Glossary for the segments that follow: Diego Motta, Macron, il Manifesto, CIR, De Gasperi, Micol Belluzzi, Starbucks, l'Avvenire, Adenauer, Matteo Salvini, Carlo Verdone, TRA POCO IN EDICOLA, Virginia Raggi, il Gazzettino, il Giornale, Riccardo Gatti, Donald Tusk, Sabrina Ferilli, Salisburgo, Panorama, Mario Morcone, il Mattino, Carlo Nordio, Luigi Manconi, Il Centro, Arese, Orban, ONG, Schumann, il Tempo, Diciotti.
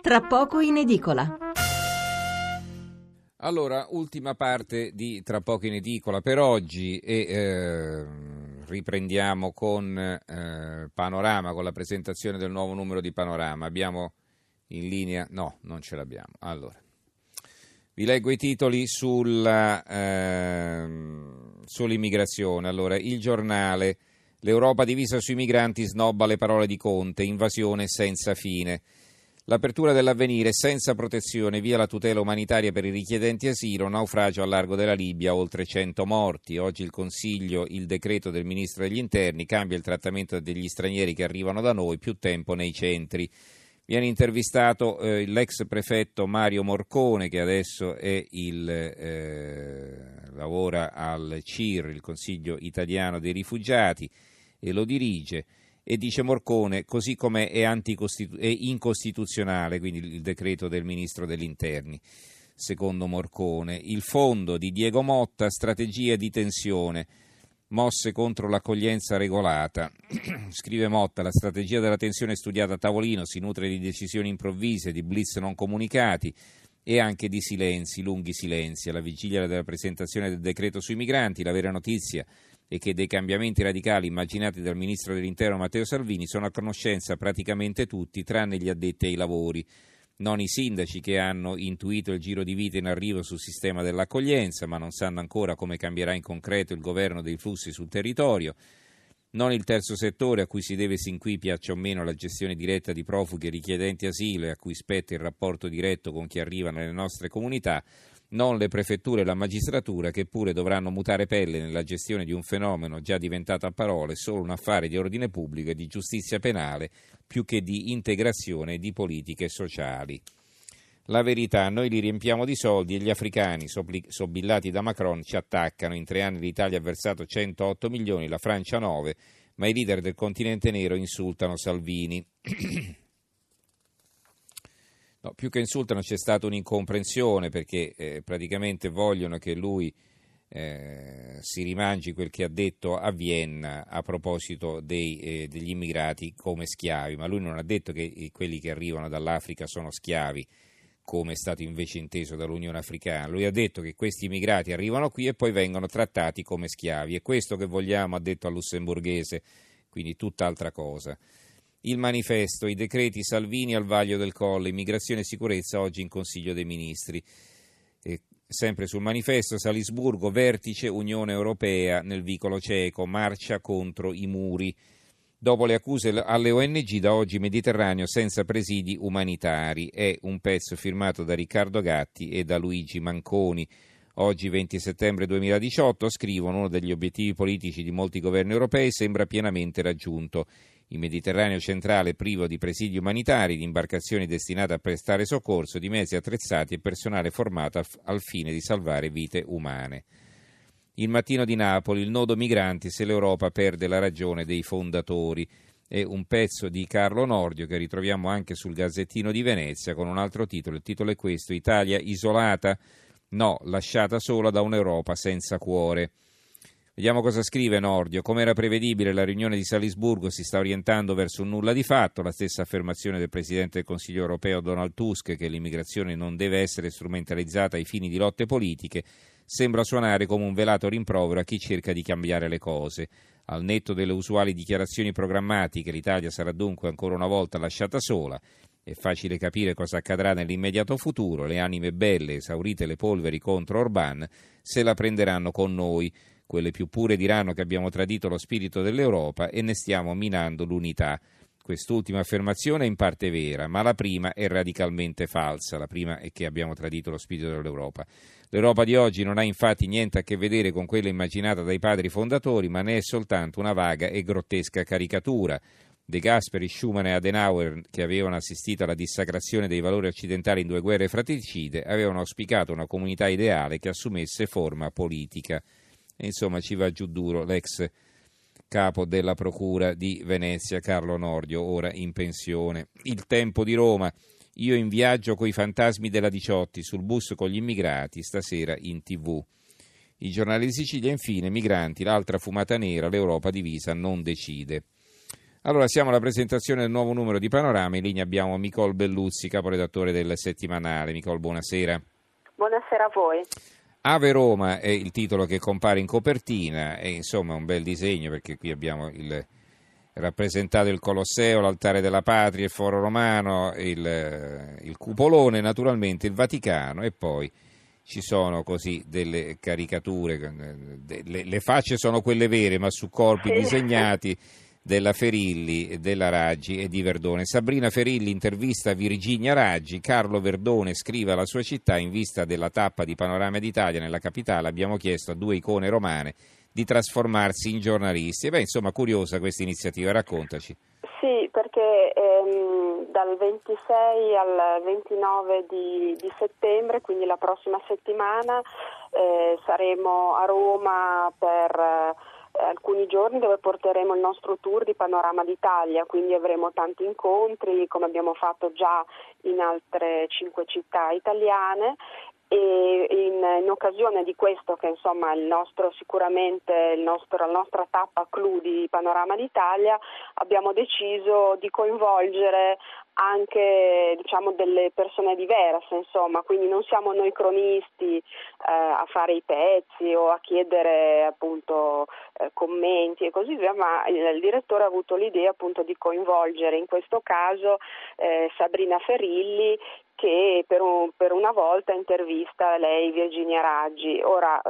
Tra poco in edicola. Allora, ultima parte di Tra poco in edicola per oggi riprendiamo con Panorama, con la presentazione del nuovo numero di Panorama. Abbiamo in linea? No, non ce l'abbiamo. Allora, vi leggo i titoli sull'immigrazione. Allora, Il Giornale: l'Europa divisa sui migranti snobba le parole di Conte, invasione senza fine. L'apertura dell'Avvenire: senza protezione, via la tutela umanitaria per i richiedenti asilo, naufragio al largo della Libia, oltre 100 morti. Oggi il Consiglio, il decreto del Ministro degli Interni, cambia il trattamento degli stranieri che arrivano da noi, più tempo nei centri. Viene intervistato l'ex prefetto Mario Morcone, che adesso è lavora al CIR, il Consiglio Italiano dei Rifugiati, e lo dirige. E dice Morcone: così come è incostituzionale, quindi il decreto del Ministro degli Interni, secondo Morcone. Il fondo di Diego Motta: strategia di tensione, mosse contro l'accoglienza regolata. Scrive Motta: la strategia della tensione studiata a tavolino si nutre di decisioni improvvise, di blitz non comunicati e anche di silenzi, lunghi silenzi. Alla vigilia della presentazione del decreto sui migranti, la vera notizia e che dei cambiamenti radicali immaginati dal Ministro dell'Interno Matteo Salvini sono a conoscenza praticamente tutti, tranne gli addetti ai lavori, non i sindaci che hanno intuito il giro di vite in arrivo sul sistema dell'accoglienza, ma non sanno ancora come cambierà in concreto il governo dei flussi sul territorio, non il terzo settore, a cui si deve sin qui, piaccia o meno, la gestione diretta di profughi e richiedenti asilo e a cui spetta il rapporto diretto con chi arriva nelle nostre comunità, non le prefetture e la magistratura, che pure dovranno mutare pelle nella gestione di un fenomeno già diventato a parole solo un affare di ordine pubblico e di giustizia penale, più che di integrazione e di politiche sociali. La Verità: noi li riempiamo di soldi e gli africani, sobillati da Macron, ci attaccano. In 3 anni l'Italia ha versato 108 milioni, la Francia 9, ma i leader del continente nero insultano Salvini. No, più che insultano, c'è stata un'incomprensione, perché praticamente vogliono che lui si rimangi quel che ha detto a Vienna a proposito degli immigrati come schiavi, ma lui non ha detto che quelli che arrivano dall'Africa sono schiavi, come è stato invece inteso dall'Unione Africana. Lui ha detto che questi immigrati arrivano qui e poi vengono trattati come schiavi, è questo che vogliamo, ha detto al lussemburghese, quindi tutt'altra cosa. Il Manifesto: i decreti Salvini al vaglio del Colle, immigrazione e sicurezza oggi in Consiglio dei Ministri. E sempre sul Manifesto, Salisburgo, vertice Unione Europea nel vicolo cieco, marcia contro i muri. Dopo le accuse alle ONG, da oggi Mediterraneo senza presidi umanitari. È un pezzo firmato da Riccardo Gatti e da Luigi Manconi. Oggi 20 settembre 2018 scrivono: uno degli obiettivi politici di molti governi europei sembra pienamente raggiunto. Il Mediterraneo centrale privo di presidi umanitari, di imbarcazioni destinate a prestare soccorso, di mezzi attrezzati e personale formato al fine di salvare vite umane. Il Mattino di Napoli: il nodo migranti, se l'Europa perde la ragione dei fondatori. È un pezzo di Carlo Nordio che ritroviamo anche sul Gazzettino di Venezia con un altro titolo. Il titolo è questo: Italia isolata? No, lasciata sola da un'Europa senza cuore. Vediamo cosa scrive Nordio. Come era prevedibile, la riunione di Salisburgo si sta orientando verso un nulla di fatto. La stessa affermazione del Presidente del Consiglio europeo Donald Tusk, che l'immigrazione non deve essere strumentalizzata ai fini di lotte politiche, sembra suonare come un velato rimprovero a chi cerca di cambiare le cose. Al netto delle usuali dichiarazioni programmatiche, l'Italia sarà dunque ancora una volta lasciata sola. È facile capire cosa accadrà nell'immediato futuro. Le anime belle, esaurite le polveri contro Orban, se la prenderanno con noi. Quelle più pure diranno che abbiamo tradito lo spirito dell'Europa e ne stiamo minando l'unità. Quest'ultima affermazione è in parte vera, ma la prima è radicalmente falsa. La prima è che abbiamo tradito lo spirito dell'Europa. L'Europa di oggi non ha infatti niente a che vedere con quella immaginata dai padri fondatori, ma ne è soltanto una vaga e grottesca caricatura. De Gasperi, Schumann e Adenauer, che avevano assistito alla dissacrazione dei valori occidentali in 2 guerre fratricide, avevano auspicato una comunità ideale che assumesse forma politica. E insomma, ci va giù duro l'ex capo della Procura di Venezia, Carlo Nordio, ora in pensione. Il Tempo di Roma: io in viaggio coi fantasmi della Diciotti, sul bus con gli immigrati, stasera in TV. Il Giornale di Sicilia, infine: migranti, l'altra fumata nera, l'Europa divisa non decide. Allora, siamo alla presentazione del nuovo numero di Panorama. In linea abbiamo Micol Belluzzi, caporedattore del settimanale. Micol, buonasera. Buonasera a voi. Ave Roma è il titolo che compare in copertina, e insomma un bel disegno, perché qui abbiamo rappresentato il Colosseo, l'altare della patria, il Foro Romano, il cupolone, naturalmente il Vaticano, e poi ci sono così delle caricature, le facce sono quelle vere, ma su corpi disegnati, della Ferilli, della Raggi e di Verdone. Sabrina Ferilli intervista Virginia Raggi, Carlo Verdone scrive alla sua città: in vista della tappa di Panorama d'Italia nella capitale abbiamo chiesto a due icone romane di trasformarsi in giornalisti. E beh, insomma, curiosa questa iniziativa, raccontaci. Sì, perché dal 26 al 29 di settembre, quindi la prossima settimana, saremo a Roma per alcuni giorni, dove porteremo il nostro tour di Panorama d'Italia, quindi avremo tanti incontri, come abbiamo fatto già in altre 5 città italiane, e in occasione di questo, che insomma la nostra tappa clou di Panorama d'Italia, abbiamo deciso di coinvolgere anche, diciamo, delle persone diverse, insomma, quindi non siamo noi cronisti a fare i pezzi o a chiedere appunto commenti e così via, ma il direttore ha avuto l'idea appunto di coinvolgere in questo caso Sabrina Ferilli, che per una volta intervista lei Virginia Raggi. Ora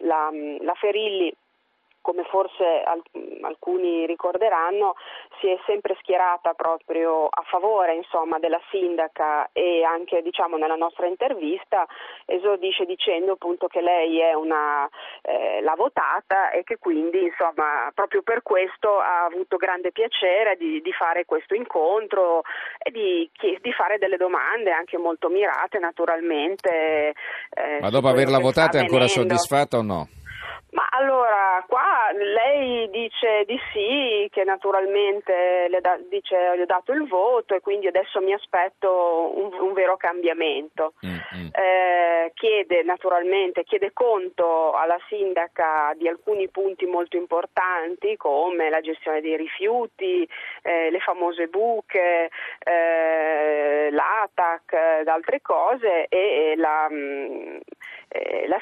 la Ferilli, come forse alcuni ricorderanno, si è sempre schierata proprio a favore, insomma, della sindaca, e anche, diciamo, nella nostra intervista esordisce dicendo appunto che lei è una l'ha votata, e che quindi, insomma, proprio per questo ha avuto grande piacere di fare questo incontro e di fare delle domande anche molto mirate, naturalmente. Ma dopo averla votata è ancora soddisfatta o no? Ma allora, qua lei dice di sì, che naturalmente le ho dato il voto e quindi adesso mi aspetto un vero cambiamento. Mm-hmm. Chiede conto alla sindaca di alcuni punti molto importanti, come la gestione dei rifiuti, le famose buche, l'ATAC ed altre cose, e la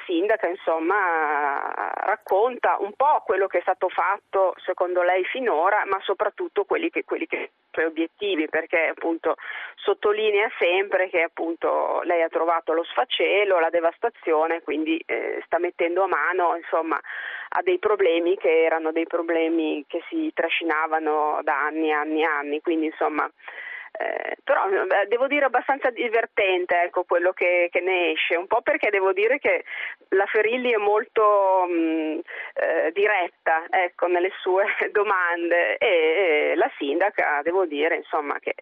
sindaca, insomma, racconta un po' quello che è stato fatto secondo lei finora, ma soprattutto quelli che sono i suoi obiettivi, perché appunto sottolinea sempre che appunto lei ha trovato lo sfacelo, la devastazione, quindi sta mettendo a mano, insomma, a dei problemi che erano dei problemi che si trascinavano da anni e anni e anni, quindi insomma. Però devo dire abbastanza divertente, ecco, quello che ne esce, un po' perché devo dire che la Ferilli è molto diretta, ecco, nelle sue domande, e la sindaca, devo dire, insomma, che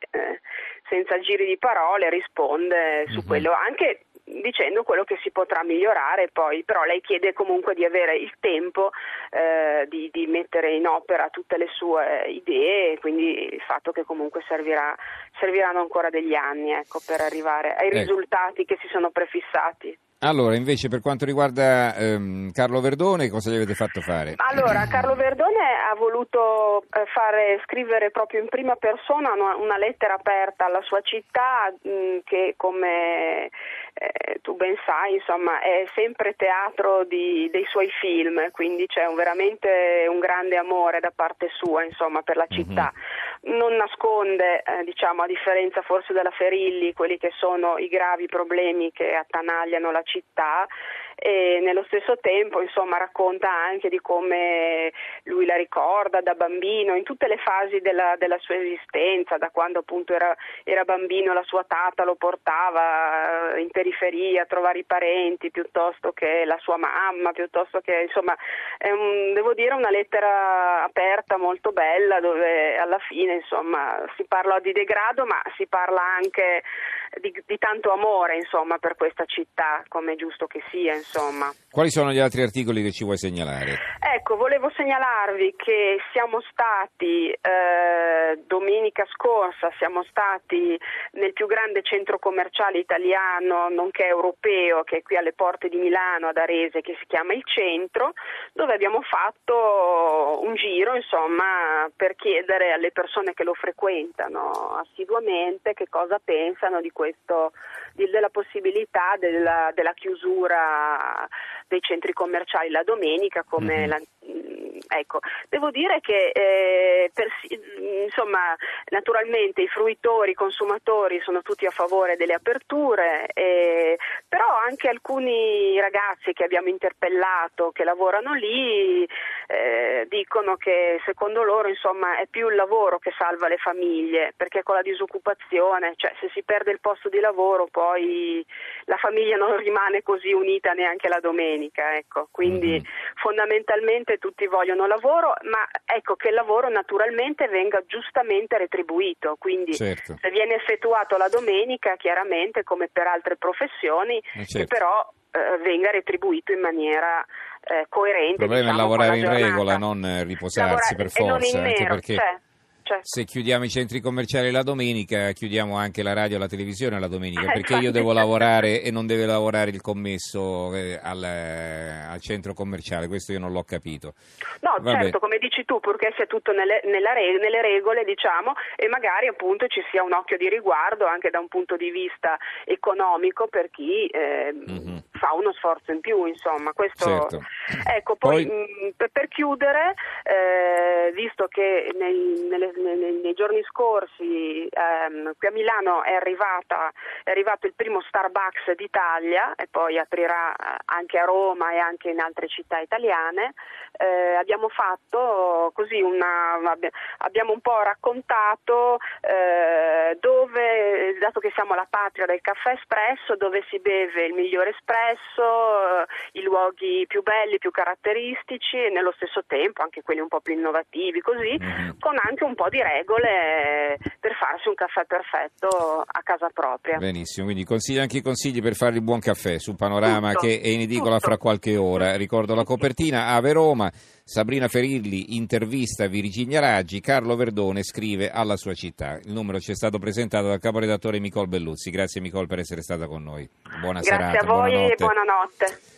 senza giri di parole risponde su quello, anche dicendo quello che si potrà migliorare poi. Però lei chiede comunque di avere il tempo di mettere in opera tutte le sue idee, quindi il fatto che comunque serviranno ancora degli anni, ecco, per arrivare ai risultati che si sono prefissati. Allora, invece, per quanto riguarda Carlo Verdone, cosa gli avete fatto fare? Allora, Carlo Verdone ha voluto scrivere proprio in prima persona una lettera aperta alla sua città, che, come tu ben sai, insomma, è sempre teatro dei suoi film, quindi c'è veramente un grande amore da parte sua, insomma, per la città. Non nasconde, diciamo, a differenza forse della Ferilli, quelli che sono i gravi problemi che attanagliano la città, e nello stesso tempo, insomma, racconta anche di come lui la ricorda da bambino in tutte le fasi della sua esistenza, da quando appunto era bambino la sua tata lo portava in periferia a trovare i parenti, piuttosto che la sua mamma, piuttosto che, insomma, è devo dire una lettera aperta molto bella, dove alla fine, insomma, si parla di degrado, ma si parla anche di tanto amore, insomma, per questa città, come è giusto che sia, insomma. Quali sono gli altri articoli che ci vuoi segnalare? Ecco, volevo segnalarvi che siamo stati domenica scorsa nel più grande centro commerciale italiano, nonché europeo, che è qui alle porte di Milano, ad Arese, che si chiama Il Centro, dove abbiamo fatto un giro, insomma, per chiedere alle persone che lo frequentano assiduamente che cosa pensano di questo, della possibilità della chiusura dei centri commerciali la domenica, come ecco, devo dire che insomma, naturalmente i fruitori, i consumatori sono tutti a favore delle aperture, però anche alcuni ragazzi che abbiamo interpellato che lavorano lì dicono che secondo loro, insomma, è più il lavoro che salva le famiglie, perché con la disoccupazione, cioè, se si perde il posto di lavoro poi la famiglia non rimane così unita neanche la domenica, ecco, quindi fondamentalmente tutti vogliono lavoro, ma ecco che il lavoro naturalmente venga giustamente retribuito, quindi certo, se viene effettuato la domenica, chiaramente come per altre professioni, certo, che però venga retribuito in maniera coerente. Il problema, diciamo, è lavorare in regola, non riposarsi per forza, anche nero, perché certo, se chiudiamo i centri commerciali la domenica, chiudiamo anche la radio e la televisione la domenica, perché io devo lavorare e non deve lavorare il commesso al centro commerciale, questo io non l'ho capito. No, vabbè, certo, come dici tu, purché sia tutto nelle regole, diciamo, e magari appunto ci sia un occhio di riguardo anche da un punto di vista economico per chi fa uno sforzo in più, insomma, questo certo. Ecco, poi per chiudere, visto che nei giorni scorsi qui a Milano è arrivato il primo Starbucks d'Italia, e poi aprirà anche a Roma e anche in altre città italiane, abbiamo fatto così abbiamo un po' raccontato dove, dato che siamo la patria del caffè espresso, dove si beve il migliore espresso, i luoghi più belli, più caratteristici, e nello stesso tempo anche quelli un po' più innovativi, così, con anche un po' di regole per farsi un caffè perfetto a casa propria. Benissimo, quindi consigli per fare il buon caffè su Panorama, tutto, che è in edicola tutto, fra qualche ora. Ricordo la copertina: Ave Roma, Sabrina Ferilli intervista Virginia Raggi, Carlo Verdone scrive alla sua città. Il numero ci è stato presentato dal caporedattore Micol Belluzzi. Grazie Micol per essere stata con noi. Buona serata. Grazie a voi, buonanotte.